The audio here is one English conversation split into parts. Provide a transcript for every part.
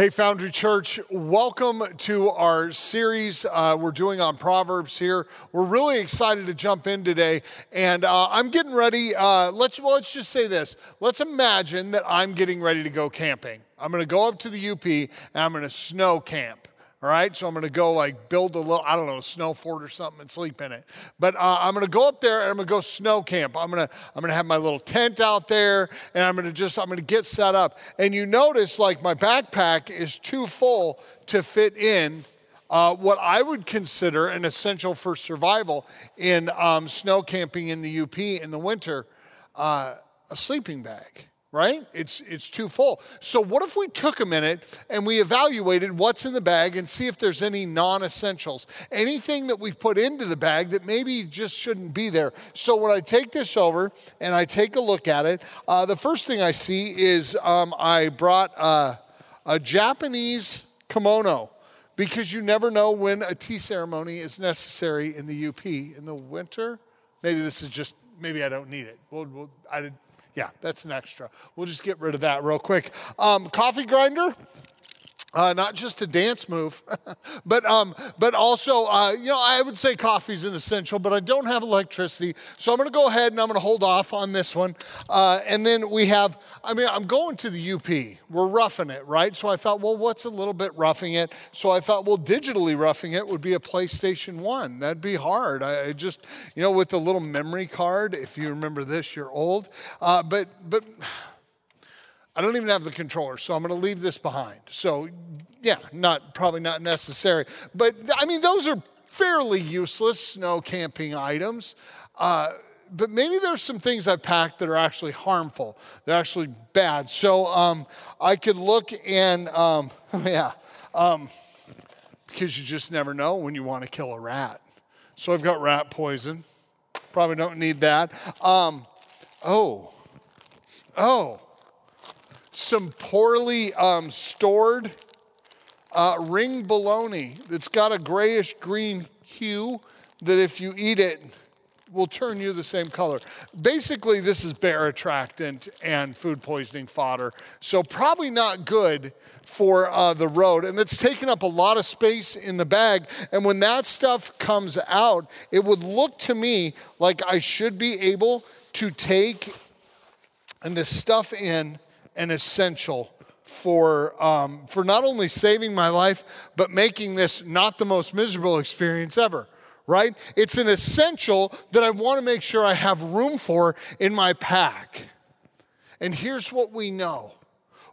Hey, Foundry Church, welcome to our series we're doing on Proverbs here. We're really excited to jump in today, and I'm getting ready. Let's just say this. Let's imagine that I'm getting ready to go camping. I'm going to go up to the UP, and I'm going to snow camp. All right, so I'm going to go build a little, a snow fort or something and sleep in it. But I'm going to go up there and I'm going to go snow camp. I'm going to have my little tent out there and I'm going to get set up. And you notice my backpack is too full to fit in what I would consider an essential for survival in snow camping in the UP in the winter, a sleeping bag. Right? It's too full. So what if we took a minute and we evaluated what's in the bag and see if there's any non-essentials, anything that we've put into the bag that maybe just shouldn't be there. So when I take this over and I take a look at it, the first thing I see is I brought a Japanese kimono because you never know when a tea ceremony is necessary in the UP in the winter. Maybe I don't need it. Yeah, that's an extra. We'll just get rid of that real quick. Coffee grinder, not just a dance move, but also, I would say coffee's an essential, but I don't have electricity. So I'm going to go ahead and I'm going to hold off on this one. And then we have, I'm going to the UP. We're roughing it, right? So I thought, well, what's a little bit roughing it? So I thought, well, digitally roughing it would be a PlayStation 1. That'd be hard. I just, with the little memory card, if you remember this, you're old. But I don't even have the controller, so I'm going to leave this behind. So, yeah, probably not necessary. But, those are fairly useless snow camping items. But maybe there's some things I've packed that are actually harmful. They're actually bad. So I could look and, because you just never know when you want to kill a rat. So I've got rat poison. Probably don't need that. Some poorly stored ring bologna that's got a grayish-green hue that if you eat it will turn you the same color. Basically, this is bear attractant and food poisoning fodder, so probably not good for the road, and it's taking up a lot of space in the bag, and when that stuff comes out, it would look to me like I should be able to take and to stuff in an essential for not only saving my life, but making this not the most miserable experience ever, right? It's an essential that I want to make sure I have room for in my pack. And here's what we know.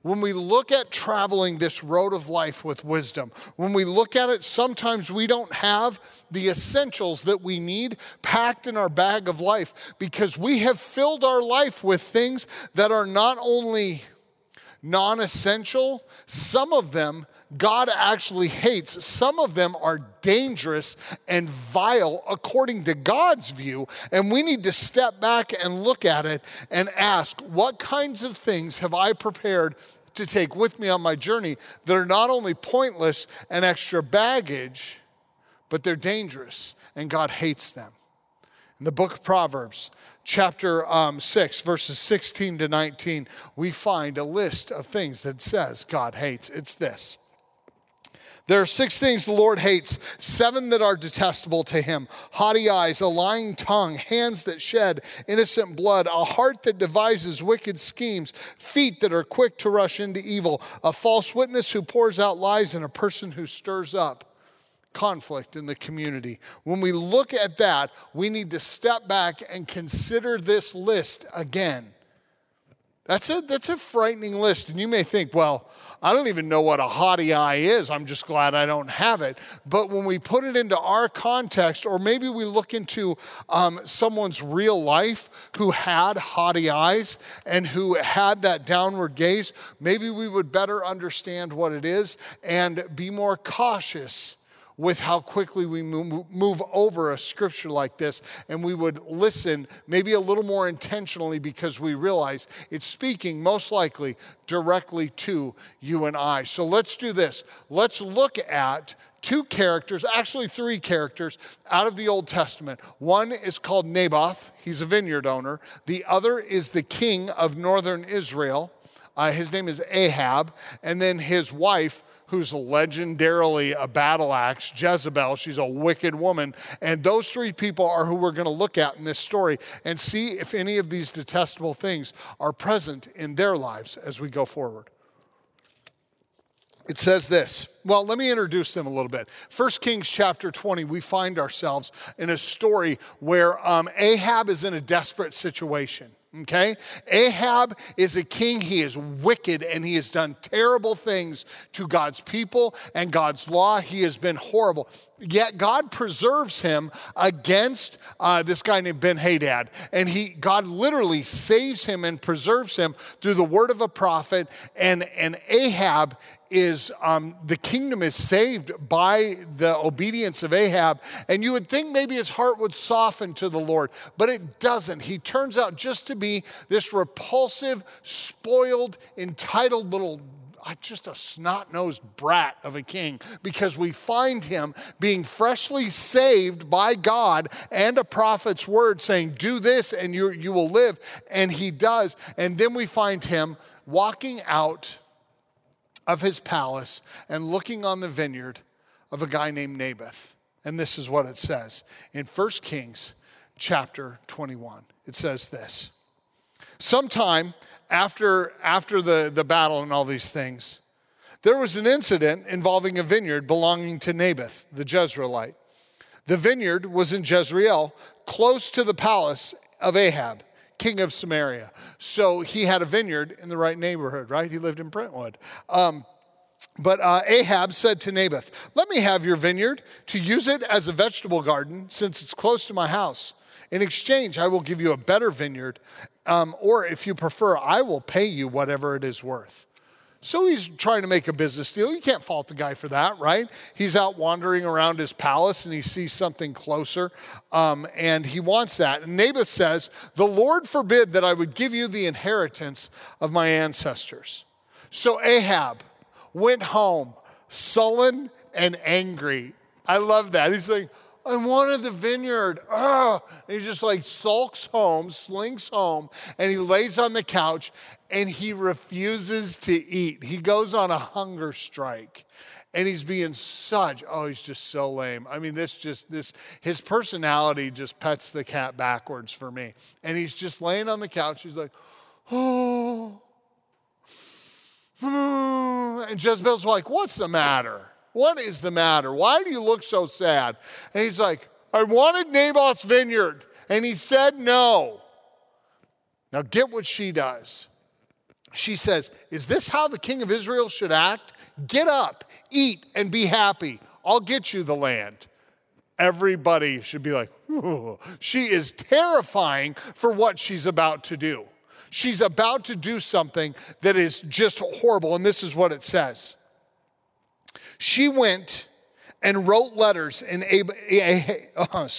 When we look at traveling this road of life with wisdom, when we look at it, sometimes we don't have the essentials that we need packed in our bag of life because we have filled our life with things that are not only non-essential, some of them God actually hates. Some of them are dangerous and vile according to God's view, and we need to step back and look at it and ask, what kinds of things have I prepared to take with me on my journey that are not only pointless and extra baggage, but they're dangerous and God hates them? In the book of Proverbs, chapter 6, verses 16 to 19, we find a list of things that says God hates. It's this. There are 6 things the Lord hates, 7 that are detestable to him: haughty eyes, a lying tongue, hands that shed innocent blood, a heart that devises wicked schemes, feet that are quick to rush into evil, a false witness who pours out lies, and a person who stirs up conflict in the community. When we look at that, we need to step back and consider this list again. That's a frightening list. And you may think, well, I don't even know what a haughty eye is. I'm just glad I don't have it. But when we put it into our context, or maybe we look into someone's real life who had haughty eyes and who had that downward gaze, maybe we would better understand what it is and be more cautious with how quickly we move over a scripture like this, and we would listen maybe a little more intentionally because we realize it's speaking most likely directly to you and I. So let's do this. Let's look at 2 characters, actually 3 characters out of the Old Testament. One is called Naboth. He's a vineyard owner. The other is the king of northern Israel. His name is Ahab. And then his wife, who's legendarily a battle axe, Jezebel. She's a wicked woman. And those three people are who we're going to look at in this story and see if any of these detestable things are present in their lives as we go forward. It says this. Well, let me introduce them a little bit. 1 Kings chapter 20, we find ourselves in a story where Ahab is in a desperate situation. Okay? Ahab is a king. He is wicked and he has done terrible things to God's people and God's law. He has been horrible. Yet God preserves him against this guy named Ben-Hadad. And God literally saves him and preserves him through the word of a prophet. And Ahab is, the kingdom is saved by the obedience of Ahab. And you would think maybe his heart would soften to the Lord, but it doesn't. He turns out just to be this repulsive, spoiled, entitled little just a snot-nosed brat of a king, because we find him being freshly saved by God and a prophet's word saying, do this and you will live. And he does. And then we find him walking out of his palace and looking on the vineyard of a guy named Naboth. And this is what it says in 1 Kings chapter 21. It says this. Sometime after the battle and all these things, there was an incident involving a vineyard belonging to Naboth, the Jezreelite. The vineyard was in Jezreel, close to the palace of Ahab, king of Samaria. So he had a vineyard in the right neighborhood, right? He lived in Brentwood. But Ahab said to Naboth, let me have your vineyard to use it as a vegetable garden, since it's close to my house. In exchange, I will give you a better vineyard, or if you prefer, I will pay you whatever it is worth. So he's trying to make a business deal. You can't fault the guy for that, right? He's out wandering around his palace and he sees something closer, and he wants that. And Naboth says, the Lord forbid that I would give you the inheritance of my ancestors. So Ahab went home sullen and angry. I love that. He's like, I wanted the vineyard. Ugh. And he just like slinks home, and he lays on the couch and he refuses to eat. He goes on a hunger strike, and he's being he's just so lame. I mean, his personality just pets the cat backwards for me. And he's just laying on the couch. He's like, and Jezebel's like, what's the matter? What is the matter? Why do you look so sad? And he's like, I wanted Naboth's vineyard, and he said no. Now get what she does. She says, is this how the king of Israel should act? Get up, eat, and be happy. I'll get you the land. Everybody should be like, ooh. She is terrifying for what she's about to do. She's about to do something that is just horrible, and this is what it says. She went and wrote letters in Ahab's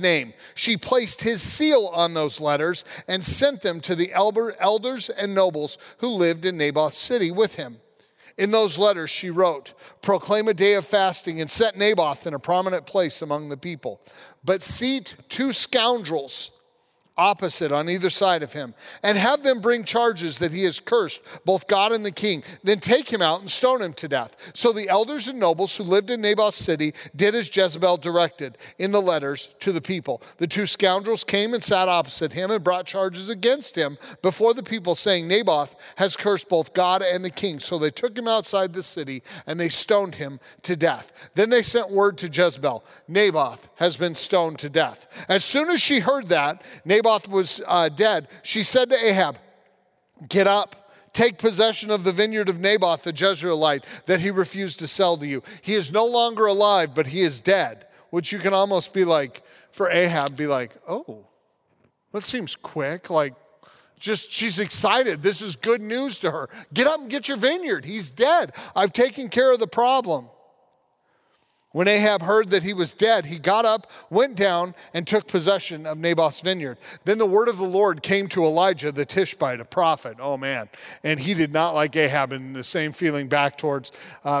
name. She placed his seal on those letters and sent them to the elders and nobles who lived in Naboth's city with him. In those letters she wrote, proclaim a day of fasting and set Naboth in a prominent place among the people. But seat two scoundrels opposite on either side of him, and have them bring charges that he has cursed both God and the king. Then take him out and stone him to death. So the elders and nobles who lived in Naboth's city did as Jezebel directed in the letters to the people. The two scoundrels came and sat opposite him and brought charges against him before the people, saying, Naboth has cursed both God and the king. So they took him outside the city and they stoned him to death. Then they sent word to Jezebel, Naboth has been stoned to death. As soon as she heard that Naboth was dead, she said to Ahab, get up, take possession of the vineyard of Naboth the Jezreelite that he refused to sell to you. He is no longer alive, but he is dead. Which you can almost be like, for Ahab, be like, oh, that seems quick. Like, she's excited. This is good news to her. Get up and get your vineyard. He's dead. I've taken care of the problem. When Ahab heard that he was dead, he got up, went down, and took possession of Naboth's vineyard. Then the word of the Lord came to Elijah the Tishbite, a prophet. Oh, man. And he did not like Ahab, and the same feeling back towards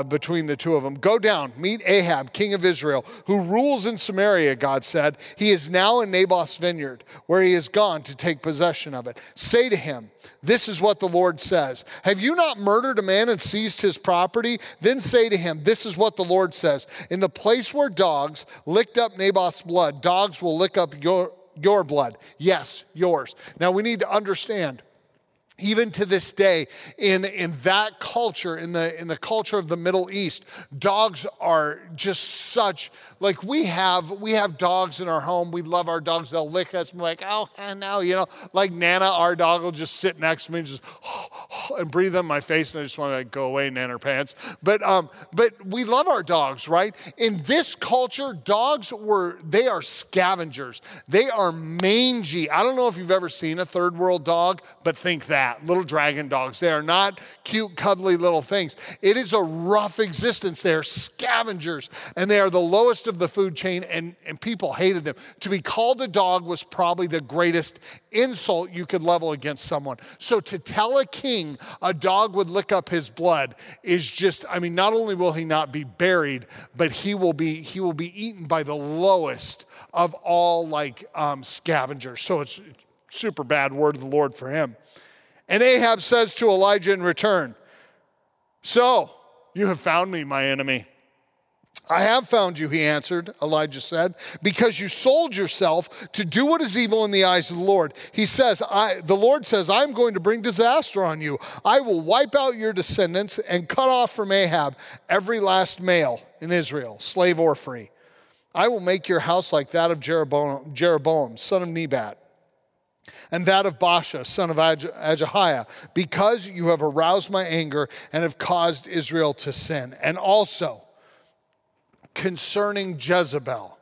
between the two of them. Go down, meet Ahab, king of Israel, who rules in Samaria, God said. He is now in Naboth's vineyard, where he has gone to take possession of it. Say to him, this is what the Lord says. Have you not murdered a man and seized his property? Then say to him, this is what the Lord says. In the place where dogs licked up Naboth's blood, dogs will lick up your blood. Yes, yours. Now we need to understand, even to this day, in that culture, in the culture of the Middle East, dogs are just such, like we have dogs in our home. We love our dogs. They'll lick us. We're like, oh, no, you know, like Nana, our dog, will just sit next to me and just and breathe on my face, and I just want to like go away, Nana pants. But we love our dogs, right? In this culture, dogs they are scavengers. They are mangy. I don't know if you've ever seen a third world dog, but think that. Little dragon dogs. They are not cute, cuddly little things. It is a rough existence. They are scavengers, and they are the lowest of the food chain, and people hated them. To be called a dog was probably the greatest insult you could level against someone. So to tell a king a dog would lick up his blood is just, I mean, not only will he not be buried, but he will be eaten by the lowest of all scavengers. So it's super bad word of the Lord for him. And Ahab says to Elijah in return, so you have found me, my enemy. I have found you, he answered, Elijah said, because you sold yourself to do what is evil in the eyes of the Lord. He says, the Lord says, I'm going to bring disaster on you. I will wipe out your descendants and cut off from Ahab every last male in Israel, slave or free. I will make your house like that of Jeroboam, son of Nebat, and that of Basha, son of Ajahiah, because you have aroused my anger and have caused Israel to sin. And also, concerning Jezebel,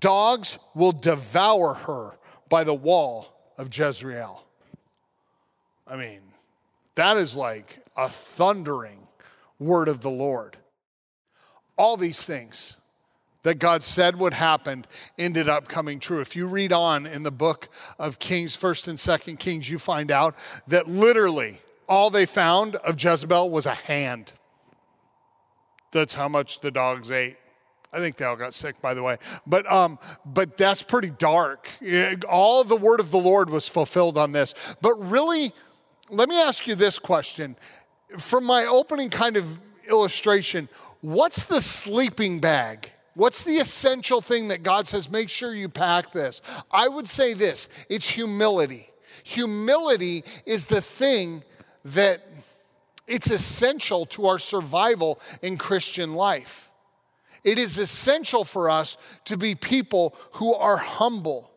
dogs will devour her by the wall of Jezreel. I mean, that is like a thundering word of the Lord. All these things that God said would happen ended up coming true. If you read on in the book of Kings, 1st and 2nd Kings, you find out that literally all they found of Jezebel was a hand. That's how much the dogs ate. I think they all got sick, by the way. But that's pretty dark. All the word of the Lord was fulfilled on this. But really, let me ask you this question. From my opening kind of illustration, what's the sleeping bag? What's the essential thing that God says, make sure you pack this? I would say this, it's humility. Humility is the thing that it's essential to our survival in Christian life. It is essential for us to be people who are humble.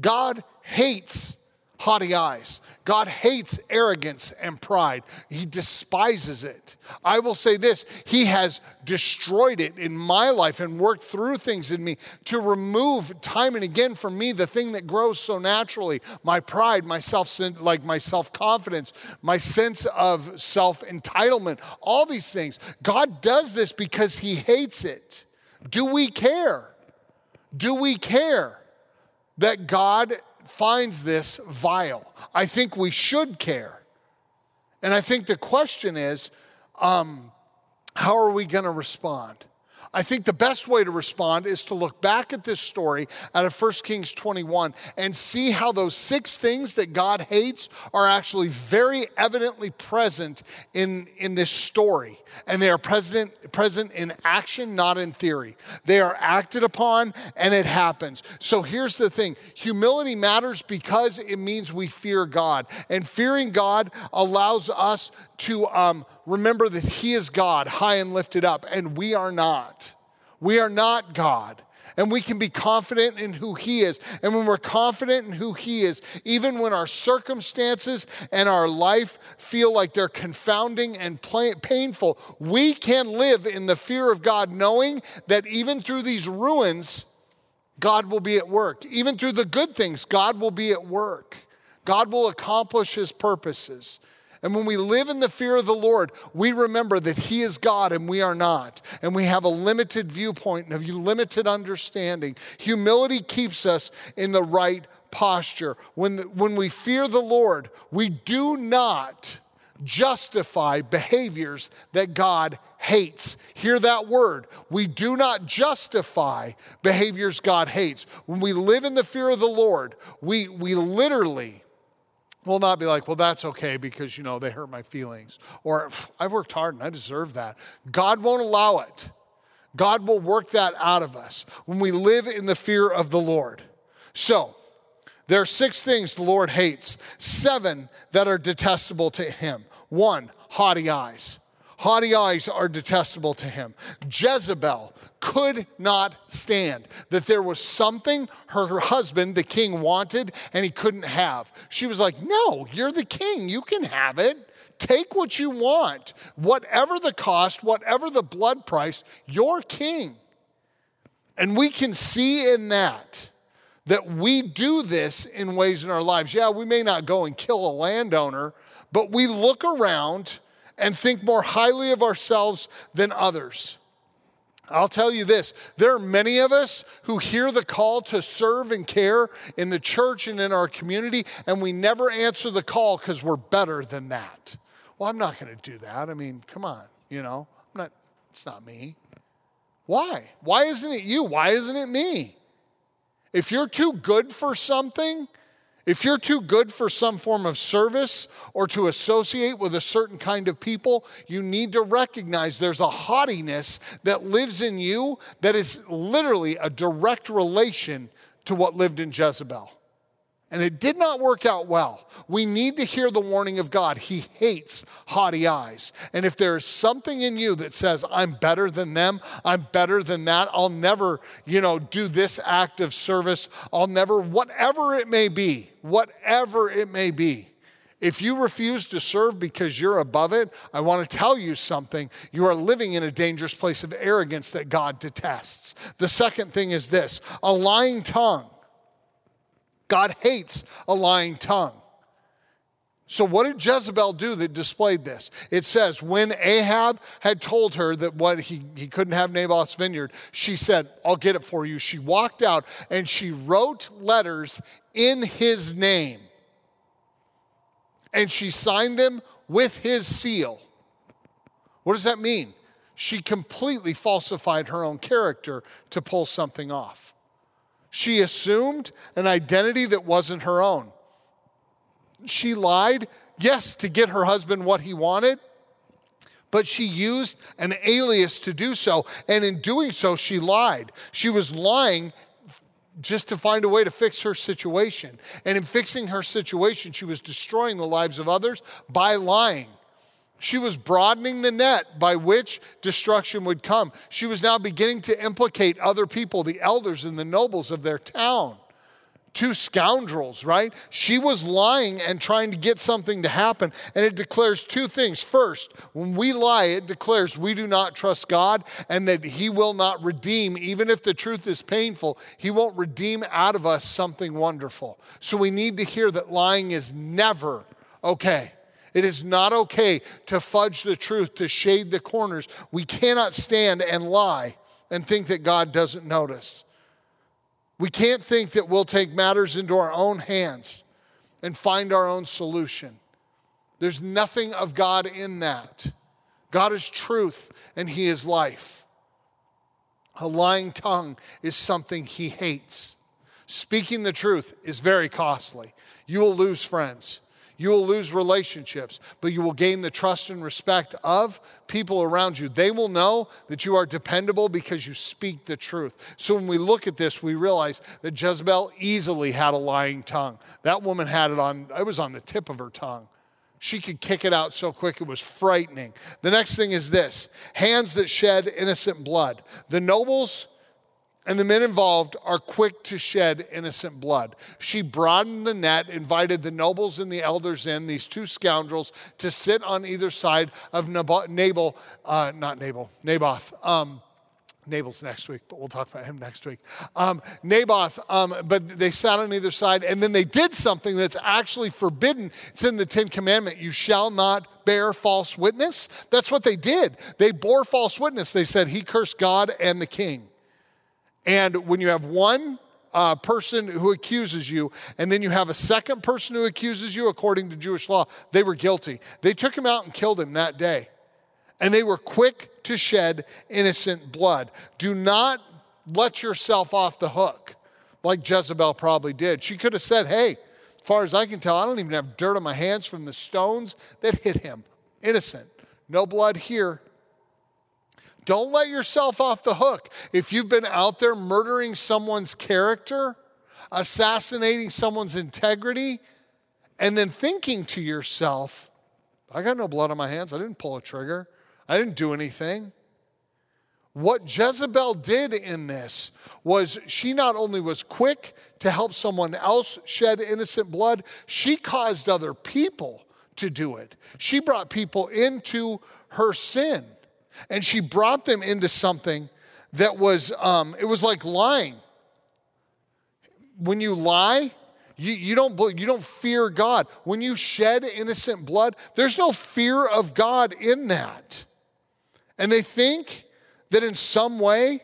God hates haughty eyes. God hates arrogance and pride. He despises it. I will say this, he has destroyed it in my life and worked through things in me to remove time and again from me the thing that grows so naturally, my pride, my self-confidence, my sense of self-entitlement, all these things. God does this because he hates it. Do we care? Do we care that God finds this vile? I think we should care. And I think the question is, how are we going to respond? I think the best way to respond is to look back at this story out of 1 Kings 21 and see how those 6 things that God hates are actually very evidently present in this story. And they are present in action, not in theory. They are acted upon, and it happens. So here's the thing. Humility matters because it means we fear God. And fearing God allows us to remember that he is God, high and lifted up, and we are not. We are not God. And we can be confident in who he is. And when we're confident in who he is, even when our circumstances and our life feel like they're confounding and painful, we can live in the fear of God, knowing that even through these ruins, God will be at work. Even through the good things, God will be at work. God will accomplish his purposes. And when we live in the fear of the Lord, we remember that He is God and we are not. And we have a limited viewpoint and a limited understanding. Humility keeps us in the right posture. When we fear the Lord, we do not justify behaviors that God hates. Hear that word. We do not justify behaviors God hates. When we live in the fear of the Lord, we literally will not be like, well, that's okay because, you know, they hurt my feelings. Or, I've worked hard and I deserve that. God won't allow it. God will work that out of us when we live in the fear of the Lord. So, there are 6 things the Lord hates, 7 that are detestable to Him. 1, haughty eyes. Haughty eyes are detestable to Him. Jezebel could not stand that there was something her husband, the king, wanted and he couldn't have. She was like, no, you're the king. You can have it. Take what you want. Whatever the cost, whatever the blood price, you're king. And we can see in that we do this in ways in our lives. Yeah, we may not go and kill a landowner, but we look around and think more highly of ourselves than others. I'll tell you this, there are many of us who hear the call to serve and care in the church and in our community, and we never answer the call because we're better than that. Well, I'm not going to do that. I mean, come on, you know, it's not me. Why? Why isn't it you? Why isn't it me? If you're too good for something, if you're too good for some form of service or to associate with a certain kind of people, you need to recognize there's a haughtiness that lives in you that is literally a direct relation to what lived in Jezebel. And it did not work out well. We need to hear the warning of God. He hates haughty eyes. And if there is something in you that says, I'm better than them, I'm better than that, I'll never, do this act of service, I'll never, whatever it may be, if you refuse to serve because you're above it, I want to tell you something. You are living in a dangerous place of arrogance that God detests. The second thing is this, a lying tongue. God hates a lying tongue. So what did Jezebel do that displayed this? It says, when Ahab had told her that he couldn't have Naboth's vineyard, she said, I'll get it for you. She walked out and she wrote letters in his name. And she signed them with his seal. What does that mean? She completely falsified her own character to pull something off. She assumed an identity that wasn't her own. She lied, yes, to get her husband what he wanted, but she used an alias to do so, and in doing so, she lied. She was lying just to find a way to fix her situation, and in fixing her situation, she was destroying the lives of others by lying. She was broadening the net by which destruction would come. She was now beginning to implicate other people, the elders and the nobles of their town. 2 scoundrels, right? She was lying and trying to get something to happen. And it declares 2 things. First, when we lie, it declares we do not trust God and that He will not redeem. Even if the truth is painful, He won't redeem out of us something wonderful. So we need to hear that lying is never okay. It is not okay to fudge the truth, to shade the corners. We cannot stand and lie and think that God doesn't notice. We can't think that we'll take matters into our own hands and find our own solution. There's nothing of God in that. God is truth and He is life. A lying tongue is something He hates. Speaking the truth is very costly. You will lose friends. You will lose relationships, but you will gain the trust and respect of people around you. They will know that you are dependable because you speak the truth. So when we look at this, we realize that Jezebel easily had a lying tongue. That woman had it was on the tip of her tongue. She could kick it out so quick, it was frightening. The next thing is this, hands that shed innocent blood. The nobles and the men involved are quick to shed innocent blood. She broadened the net, invited the nobles and the elders in, these 2 scoundrels, to sit on either side of Naboth, Nabal's next week, but we'll talk about him next week. Naboth, but they sat on either side, and then they did something that's actually forbidden. It's in the Ten Commandments. You shall not bear false witness. That's what they did. They bore false witness. They said, he cursed God and the king. And when you have one person who accuses you, and then you have a second person who accuses you, according to Jewish law, they were guilty. They took him out and killed him that day. And they were quick to shed innocent blood. Do not let yourself off the hook like Jezebel probably did. She could have said, hey, as far as I can tell, I don't even have dirt on my hands from the stones that hit him. Innocent. No blood here. Don't let yourself off the hook. If you've been out there murdering someone's character, assassinating someone's integrity, and then thinking to yourself, I got no blood on my hands. I didn't pull a trigger. I didn't do anything. What Jezebel did in this was she not only was quick to help someone else shed innocent blood, she caused other people to do it. She brought people into her sin, and she brought them into something that was, it was like lying. When you lie, you don't fear God. When you shed innocent blood, there's no fear of God in that. And they think that in some way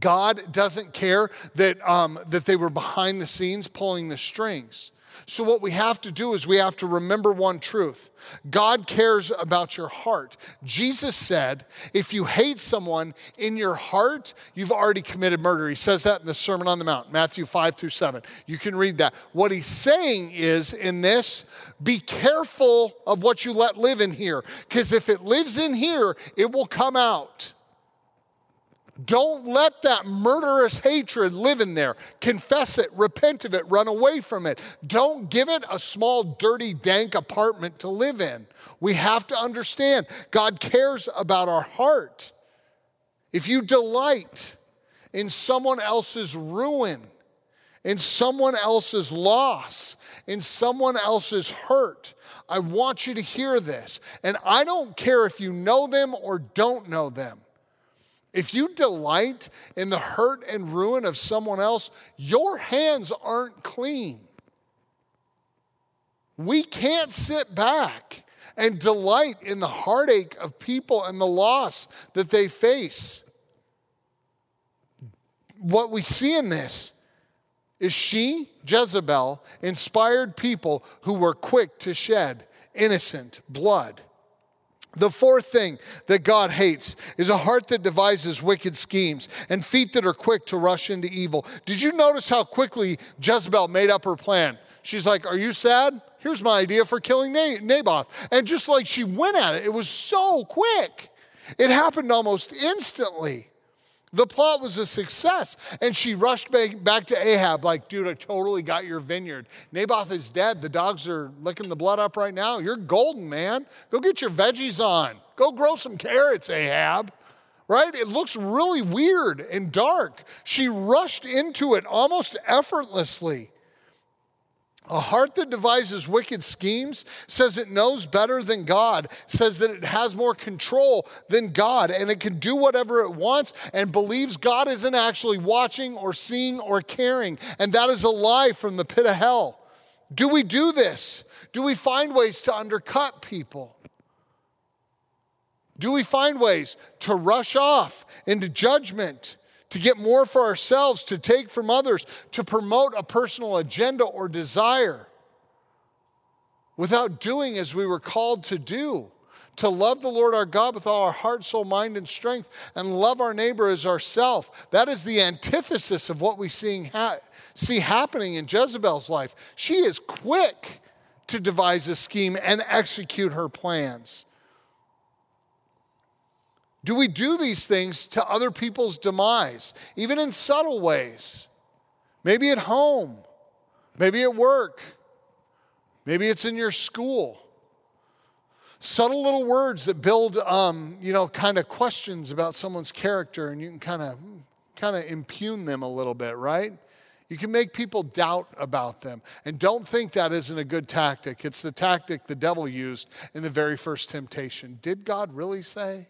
God doesn't care that they were behind the scenes pulling the strings. So what we have to do is we have to remember one truth. God cares about your heart. Jesus said, if you hate someone in your heart, you've already committed murder. He says that in the Sermon on the Mount, Matthew 5-7. You can read that. What he's saying is in this, be careful of what you let live in here, because if it lives in here, it will come out. Don't let that murderous hatred live in there. Confess it, repent of it, run away from it. Don't give it a small, dirty, dank apartment to live in. We have to understand God cares about our heart. If you delight in someone else's ruin, in someone else's loss, in someone else's hurt, I want you to hear this. And I don't care if you know them or don't know them. If you delight in the hurt and ruin of someone else, your hands aren't clean. We can't sit back and delight in the heartache of people and the loss that they face. What we see in this is she, Jezebel, inspired people who were quick to shed innocent blood. The fourth thing that God hates is a heart that devises wicked schemes and feet that are quick to rush into evil. Did you notice how quickly Jezebel made up her plan? She's like, are you sad? Here's my idea for killing Naboth. And just like she went at it, it was so quick. It happened almost instantly. The plot was a success, and she rushed back to Ahab like, dude, I totally got your vineyard. Naboth is dead. The dogs are licking the blood up right now. You're golden, man. Go get your veggies on. Go grow some carrots, Ahab, right? It looks really weird and dark. She rushed into it almost effortlessly. A heart that devises wicked schemes says it knows better than God, says that it has more control than God, and it can do whatever it wants and believes God isn't actually watching or seeing or caring. And that is a lie from the pit of hell. Do we do this? Do we find ways to undercut people? Do we find ways to rush off into judgment? To get more for ourselves, to take from others, to promote a personal agenda or desire without doing as we were called to do, to love the Lord our God with all our heart, soul, mind, and strength, and love our neighbor as ourselves. That is the antithesis of what we see happening in Jezebel's life. She is quick to devise a scheme and execute her plans. Do we do these things to other people's demise, even in subtle ways? Maybe at home, maybe at work, maybe it's in your school. Subtle little words that build, kind of questions about someone's character, and you can kind of impugn them a little bit, right? You can make people doubt about them. And don't think that isn't a good tactic. It's the tactic the devil used in the very first temptation. Did God really say?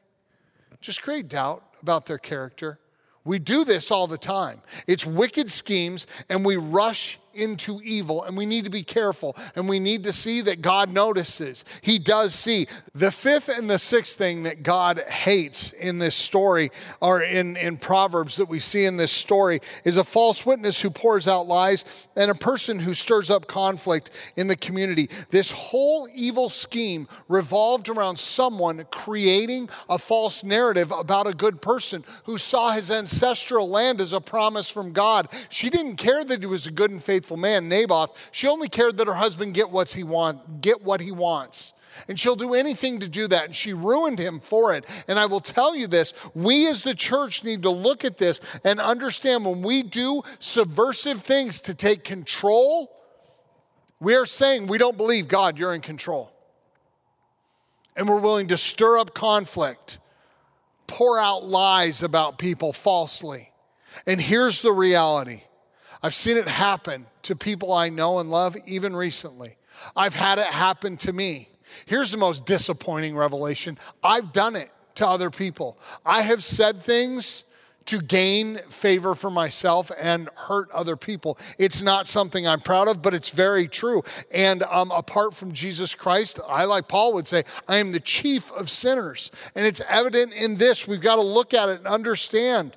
just create doubt about their character. We do this all the time. It's wicked schemes, and we rush into evil, and we need to be careful, and we need to see that God notices. He does see. The fifth and the sixth thing that God hates in this story, or in Proverbs that we see in this story, is a false witness who pours out lies and a person who stirs up conflict in the community. This whole evil scheme revolved around someone creating a false narrative about a good person who saw his ancestral land as a promise from God. She didn't care that he was a good and faithful man, Naboth. She only cared that her husband get what he wants. And she'll do anything to do that. And she ruined him for it. And I will tell you this, we as the church need to look at this and understand when we do subversive things to take control, we are saying we don't believe God, you're in control. And we're willing to stir up conflict, pour out lies about people falsely. And here's the reality. I've seen it happen to people I know and love, even recently. I've had it happen to me. Here's the most disappointing revelation. I've done it to other people. I have said things to gain favor for myself and hurt other people. It's not something I'm proud of, but it's very true. And apart from Jesus Christ, I, like Paul would say, I am the chief of sinners. And it's evident in this. We've got to look at it and understand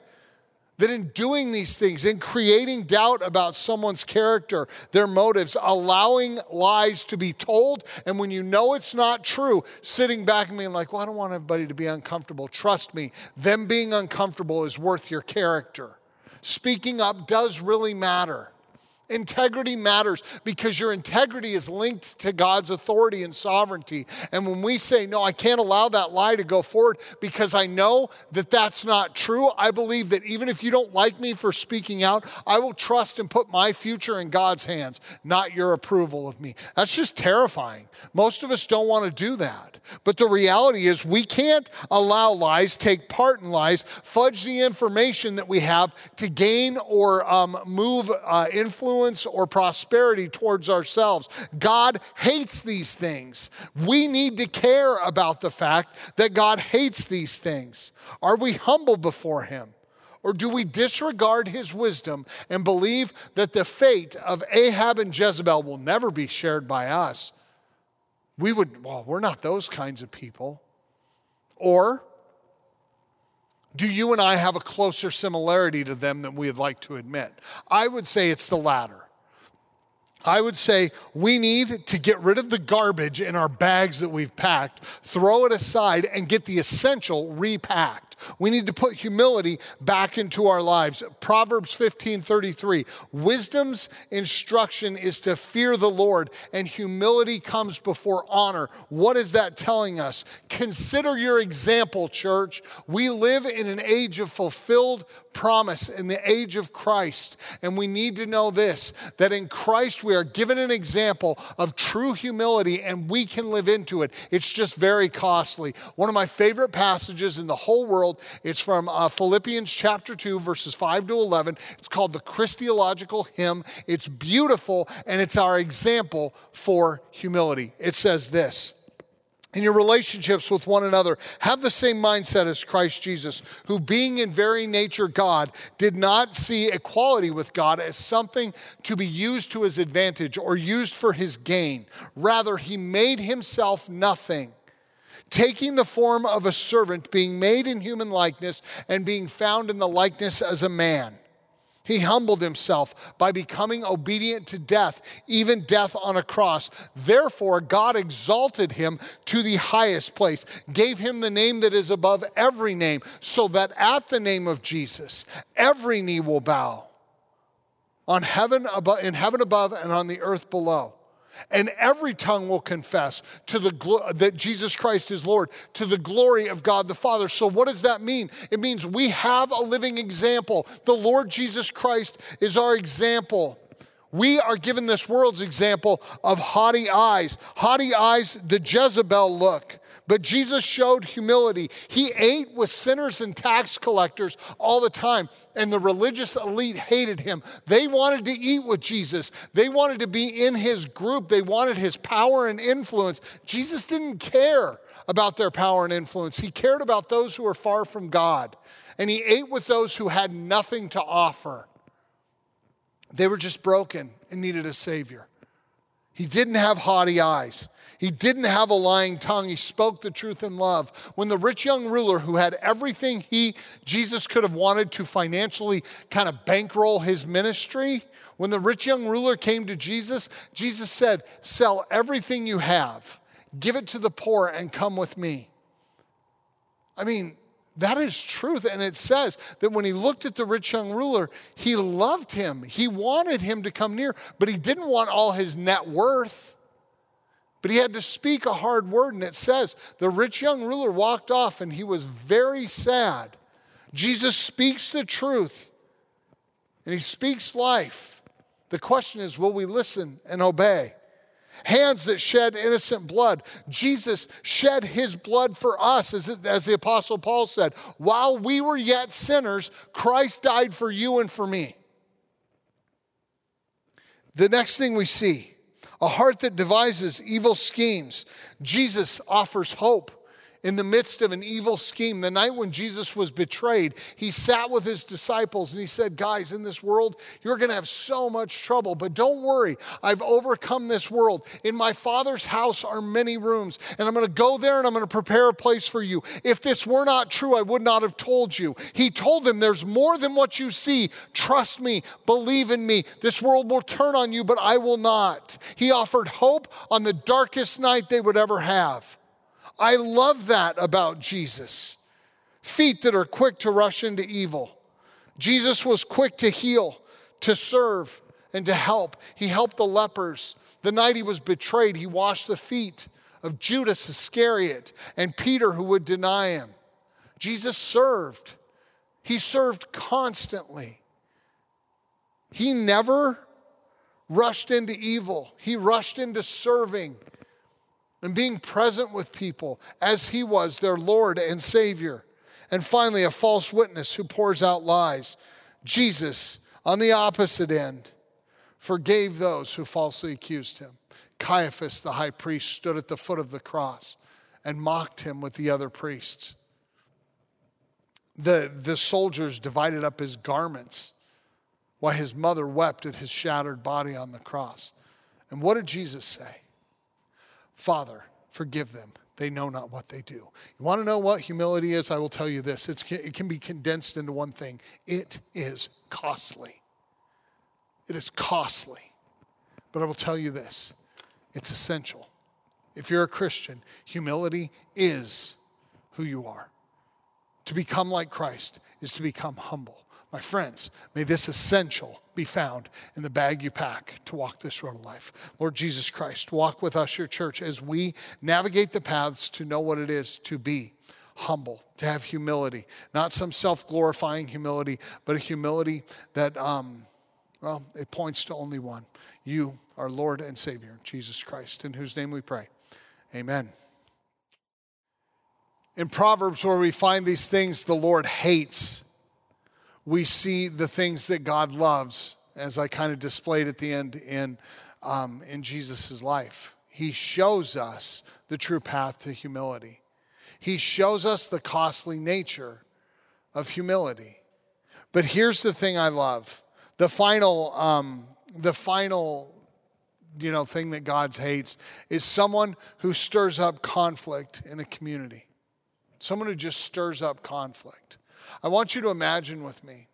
that in doing these things, in creating doubt about someone's character, their motives, allowing lies to be told, and when you know it's not true, sitting back and being like, well, I don't want everybody to be uncomfortable. Trust me, them being uncomfortable is worth your character. Speaking up does really matter. Integrity matters because your integrity is linked to God's authority and sovereignty. And when we say, no, I can't allow that lie to go forward because I know that that's not true, I believe that even if you don't like me for speaking out, I will trust and put my future in God's hands, not your approval of me. That's just terrifying. Most of us don't want to do that. But the reality is we can't allow lies, take part in lies, fudge the information that we have to gain or move influence or prosperity towards ourselves. God hates these things. We need to care about the fact that God hates these things. Are we humble before him? Or do we disregard his wisdom and believe that the fate of Ahab and Jezebel will never be shared by us? We're not those kinds of people. Or do you and I have a closer similarity to them than we'd like to admit? I would say it's the latter. I would say we need to get rid of the garbage in our bags that we've packed, throw it aside, and get the essential repacked. We need to put humility back into our lives. Proverbs 15:33, wisdom's instruction is to fear the Lord, and humility comes before honor. What is that telling us? Consider your example, church. We live in an age of fulfilled promise, in the age of Christ, and we need to know this, that in Christ we are given an example of true humility, and we can live into it. It's just very costly. One of my favorite passages in the whole world, it's from Philippians chapter 2, verses 5 to 11. It's called the Christological Hymn. It's beautiful, and it's our example for humility. It says this, in your relationships with one another, have the same mindset as Christ Jesus, who being in very nature God, did not see equality with God as something to be used to his advantage or used for his gain. Rather, he made himself nothing, taking the form of a servant, being made in human likeness, and being found in the likeness as a man. He humbled himself by becoming obedient to death, even death on a cross. Therefore, God exalted him to the highest place, gave him the name that is above every name, so that at the name of Jesus, every knee will bow in heaven above and on the earth below. And every tongue will confess that Jesus Christ is Lord, to the glory of God the Father. So what does that mean? It means we have a living example. The Lord Jesus Christ is our example. We are given this world's example of haughty eyes. Haughty eyes, the Jezebel look. But Jesus showed humility. He ate with sinners and tax collectors all the time, and the religious elite hated him. They wanted to eat with Jesus. They wanted to be in his group. They wanted his power and influence. Jesus didn't care about their power and influence. He cared about those who were far from God, and he ate with those who had nothing to offer. They were just broken and needed a savior. He didn't have haughty eyes. He didn't have a lying tongue. He spoke the truth in love. When the rich young ruler who had everything Jesus could have wanted to financially kind of bankroll his ministry, when the rich young ruler came to Jesus, Jesus said, "Sell everything you have, give it to the poor, and come with me." I mean, that is truth. And it says that when he looked at the rich young ruler, he loved him. He wanted him to come near, but he didn't want all his net worth. But he had to speak a hard word. And it says the rich young ruler walked off and he was very sad. Jesus speaks the truth and he speaks life. The question is, will we listen and obey? Hands that shed innocent blood. Jesus shed his blood for us, as the Apostle Paul said. While we were yet sinners, Christ died for you and for me. The next thing we see, a heart that devises evil schemes. Jesus offers hope in the midst of an evil scheme. The night when Jesus was betrayed, he sat with his disciples and he said, "Guys, in this world, you're going to have so much trouble, but don't worry, I've overcome this world. In my Father's house are many rooms, and I'm going to go there and I'm going to prepare a place for you. If this were not true, I would not have told you." He told them, "There's more than what you see. Trust me, believe in me. This world will turn on you, but I will not." He offered hope on the darkest night they would ever have. I love that about Jesus. Feet that are quick to rush into evil. Jesus was quick to heal, to serve, and to help. He helped the lepers. The night he was betrayed, he washed the feet of Judas Iscariot and Peter, who would deny him. Jesus served. He served constantly. He never rushed into evil. He rushed into serving and being present with people as he was their Lord and Savior. And finally, a false witness who pours out lies. Jesus, on the opposite end, forgave those who falsely accused him. Caiaphas, the high priest, stood at the foot of the cross and mocked him with the other priests. The soldiers divided up his garments while his mother wept at his shattered body on the cross. And what did Jesus say? "Father, forgive them. They know not what they do." You want to know what humility is? I will tell you this. It can be condensed into one thing. It is costly. It is costly. But I will tell you this. It's essential. If you're a Christian, humility is who you are. To become like Christ is to become humble. My friends, may this essential be found in the bag you pack to walk this road of life. Lord Jesus Christ, walk with us, your church, as we navigate the paths to know what it is to be humble, to have humility, not some self-glorifying humility, but a humility that, it points to only one. You, our Lord and Savior, Jesus Christ, in whose name we pray. Amen. In Proverbs, where we find these things the Lord hates, we see the things that God loves, as I kind of displayed at the end in Jesus' life. He shows us the true path to humility. He shows us the costly nature of humility. But here's the thing I love. The final thing that God hates is someone who stirs up conflict in a community. Someone who just stirs up conflict. I want you to imagine with me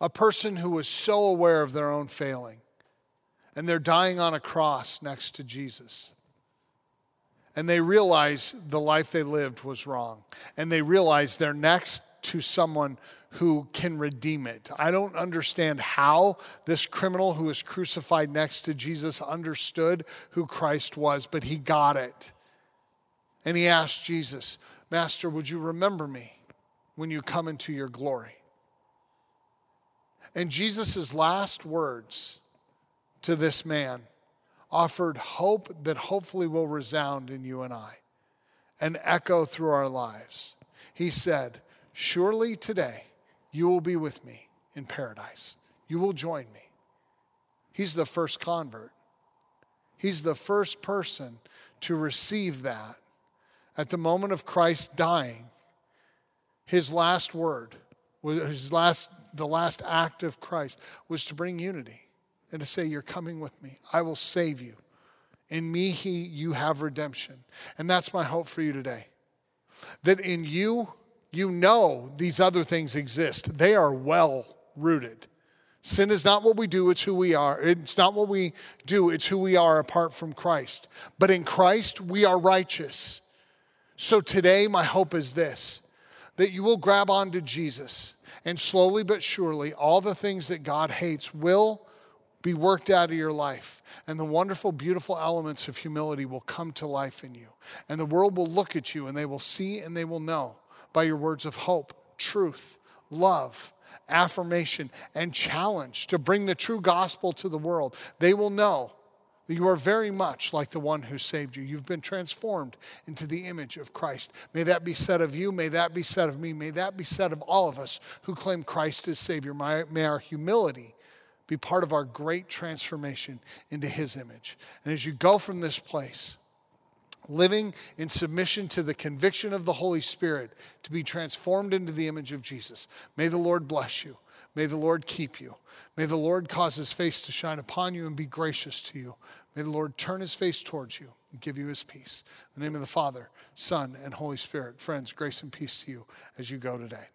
a person who was so aware of their own failing, and they're dying on a cross next to Jesus. And they realize the life they lived was wrong. And they realize they're next to someone who can redeem it. I don't understand how this criminal who was crucified next to Jesus understood who Christ was, but he got it. And he asked Jesus, "Master, would you remember me when you come into your glory?" And Jesus' last words to this man offered hope that hopefully will resound in you and I. an echo through our lives. He said, surely today you will be with me in paradise. You will join me. He's the first convert. He's the first person to receive that. At the moment of Christ dying, his last word, the last act of Christ was to bring unity and to say, you're coming with me. I will save you. In me, you have redemption. And that's my hope for you today. That in you, you know these other things exist. They are well rooted. Sin is not what we do, it's who we are. It's not what we do, it's who we are apart from Christ. But in Christ, we are righteous. So today, my hope is this, that you will grab onto Jesus, and slowly but surely, all the things that God hates will be worked out of your life, and the wonderful, beautiful elements of humility will come to life in you. And the world will look at you, and they will see and they will know by your words of hope, truth, love, affirmation, and challenge to bring the true gospel to the world. They will know that you are very much like the one who saved you. You've been transformed into the image of Christ. May that be said of you. May that be said of me. May that be said of all of us who claim Christ as Savior. May our humility be part of our great transformation into his image. And as you go from this place, living in submission to the conviction of the Holy Spirit to be transformed into the image of Jesus. May the Lord bless you. May the Lord keep you. May the Lord cause his face to shine upon you and be gracious to you. May the Lord turn his face towards you and give you his peace. In the name of the Father, Son, and Holy Spirit. Friends, grace and peace to you as you go today.